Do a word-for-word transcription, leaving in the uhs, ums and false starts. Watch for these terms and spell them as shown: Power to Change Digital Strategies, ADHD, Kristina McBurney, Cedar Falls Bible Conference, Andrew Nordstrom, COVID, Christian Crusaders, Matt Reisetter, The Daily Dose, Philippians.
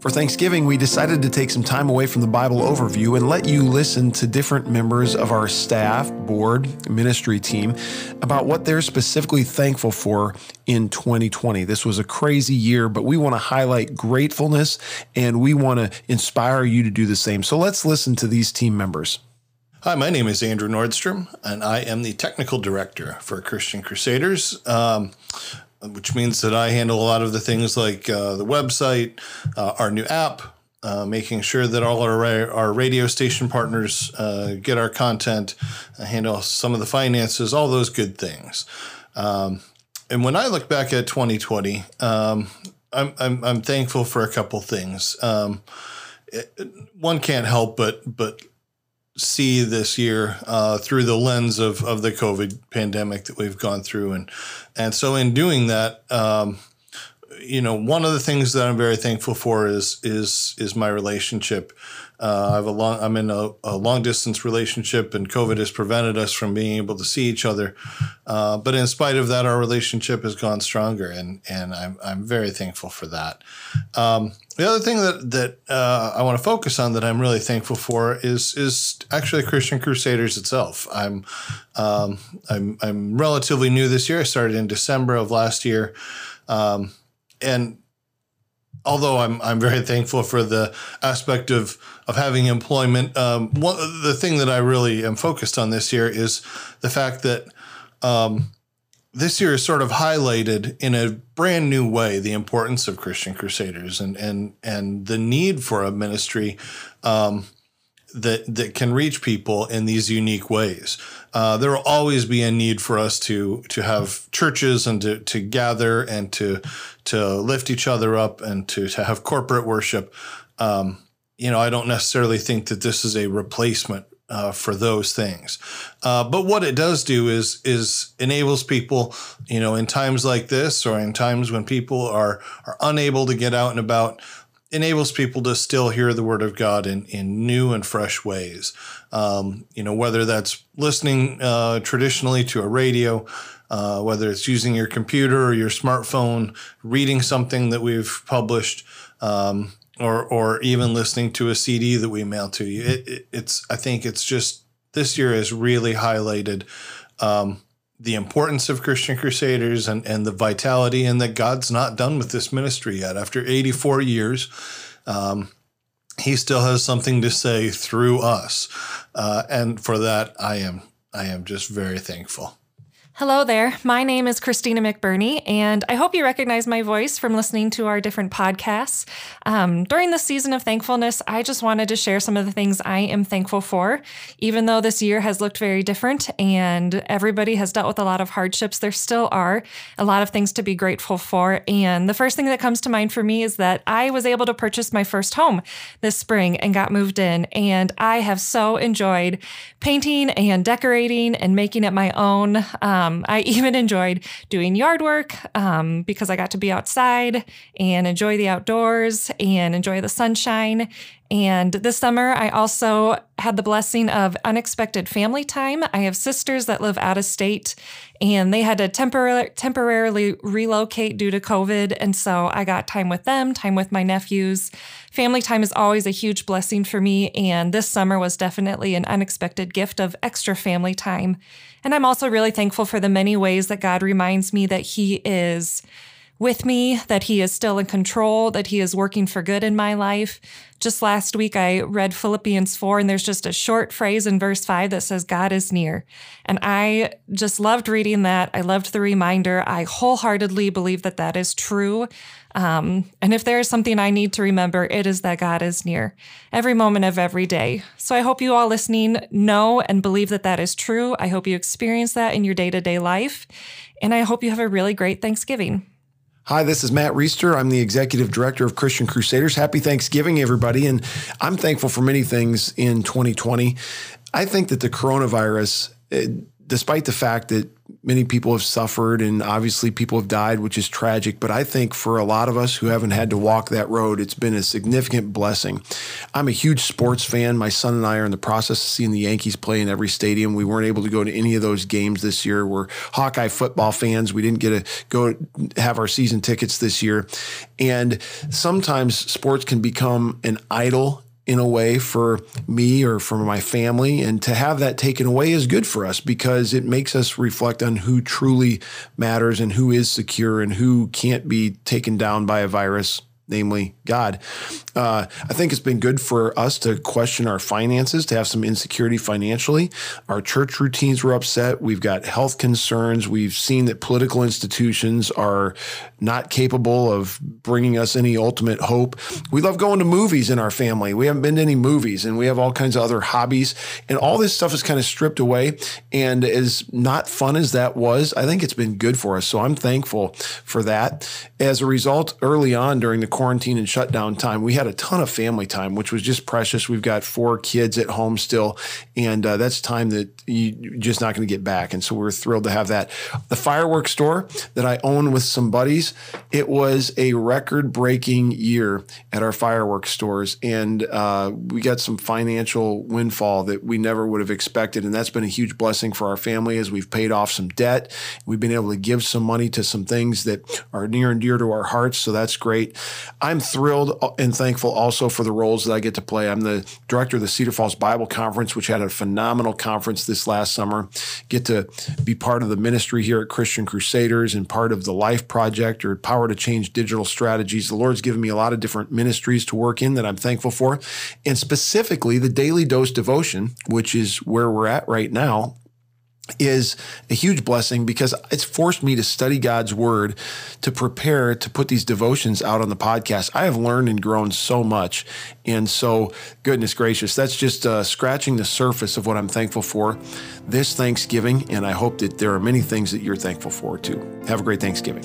For Thanksgiving, we decided to take some time away from the Bible overview and let you listen to different members of our staff, board, ministry team about what they're specifically thankful for in twenty twenty. This was a crazy year, but we want to highlight gratefulness and we want to inspire you to do the same. So let's listen to these team members. Hi, my name is Andrew Nordstrom, and I am the technical director for Christian Crusaders, um, which means that I handle a lot of the things like uh, the website, uh, our new app, uh, making sure that all our, our radio station partners uh, get our content, uh, handle some of the finances, all those good things. Um, and when I look back at twenty twenty, um, I'm, I'm, I'm thankful for a couple things. Um, it, one can't help but, but, see this year uh, through the lens of, of the COVID pandemic that we've gone through. And and so in doing that, um, you know, one of the things that I'm very thankful for is is is my relationship. Uh, I have a long, I'm in a, a long distance relationship, and COVID has prevented us from being able to see each other. Uh, but in spite of that, our relationship has gone stronger, and and I'm I'm very thankful for that. Um, the other thing that that uh, I want to focus on that I'm really thankful for is is actually Christian Crusaders itself. I'm um, I'm I'm relatively new this year. I started in December of last year, um, and. Although I'm I'm very thankful for the aspect of of having employment, um, one, the thing that I really am focused on this year is the fact that um, this year is sort of highlighted in a brand new way the importance of Christian Crusaders and and and the need for a ministry um, that that can reach people in these unique ways. Uh, there will always be a need for us to to have churches and to to gather and to to lift each other up and to to have corporate worship. Um, you know, I don't necessarily think that this is a replacement uh, for those things. Uh, but what it does do is is enables people, you know, in times like this or in times when people are are unable to get out and about, enables people to still hear the word of God in, in new and fresh ways. Um, you know, whether that's listening uh, traditionally to a radio, uh, whether it's using your computer or your smartphone, reading something that we've published, um, or or even listening to a C D that we mail to you. It, it, it's I think it's just this year has really highlighted um, the importance of Christian Crusaders and, and the vitality, and that God's not done with this ministry yet. After eighty-four years, um, he still has something to say through us. Uh, and for that, I am I am just very thankful. Hello there. My name is Kristina McBurney, and I hope you recognize my voice from listening to our different podcasts. Um, during this season of thankfulness, I just wanted to share some of the things I am thankful for, even though this year has looked very different and everybody has dealt with a lot of hardships. There still are a lot of things to be grateful for. And the first thing that comes to mind for me is that I was able to purchase my first home this spring and got moved in. And I have so enjoyed painting and decorating and making it my own. Um, Um, I even enjoyed doing yard work um, because I got to be outside and enjoy the outdoors and enjoy the sunshine. And this summer, I also had the blessing of unexpected family time. I have sisters that live out of state, and they had to tempor- temporarily relocate due to COVID. And so I got time with them, time with my nephews. Family time is always a huge blessing for me, and this summer was definitely an unexpected gift of extra family time. And I'm also really thankful for the many ways that God reminds me that He is with me, that He is still in control, that He is working for good in my life. Just last week, I read Philippians four, and there's just a short phrase in verse five that says, God is near. And I just loved reading that. I loved the reminder. I wholeheartedly believe that that is true. Um, and if there is something I need to remember, it is that God is near every moment of every day. So I hope you all listening know and believe that that is true. I hope you experience that in your day-to-day life. And I hope you have a really great Thanksgiving. Hi, this is Matt Reisetter. I'm the Executive Director of Christian Crusaders. Happy Thanksgiving, everybody. And I'm thankful for many things in twenty twenty. I think that the coronavirus despite the fact that many people have suffered and obviously people have died, which is tragic, but I think for a lot of us who haven't had to walk that road, it's been a significant blessing. I'm a huge sports fan. My son and I are in the process of seeing the Yankees play in every stadium. We weren't able to go to any of those games this year. We're Hawkeye football fans. We didn't get to go have our season tickets this year. And sometimes sports can become an idol in a way for me or for my family. And to have that taken away is good for us because it makes us reflect on who truly matters and who is secure and who can't be taken down by a virus, namely God. Uh, I think it's been good for us to question our finances, to have some insecurity financially. Our church routines were upset. We've got health concerns. We've seen that political institutions are not capable of bringing us any ultimate hope. We love going to movies in our family. We haven't been to any movies, and we have all kinds of other hobbies. And all this stuff is kind of stripped away. And as not fun as that was, I think it's been good for us. So I'm thankful for that. As a result, early on during the quarantine and shutdown time, we had a ton of family time, which was just precious. We've got four kids at home still, and uh, that's time that you're just not going to get back. And so we're thrilled to have that. The fireworks store that I own with some buddies, it was a record-breaking year at our fireworks stores, and uh, we got some financial windfall that we never would have expected, and that's been a huge blessing for our family as we've paid off some debt. We've been able to give some money to some things that are near and dear to our hearts, so that's great. I'm thrilled and thankful also for the roles that I get to play. I'm the director of the Cedar Falls Bible Conference, which had a phenomenal conference this last summer. Get to be part of the ministry here at Christian Crusaders and part of the Life Project or Power to Change Digital Strategies. The Lord's given me a lot of different ministries to work in that I'm thankful for, and specifically the Daily Dose devotion, which is where we're at right now, is a huge blessing because it's forced me to study God's word to prepare to put these devotions out on the podcast. I have learned and grown so much. And so, goodness gracious, that's just uh, scratching the surface of what I'm thankful for this Thanksgiving. And I hope that there are many things that you're thankful for too. Have a great Thanksgiving.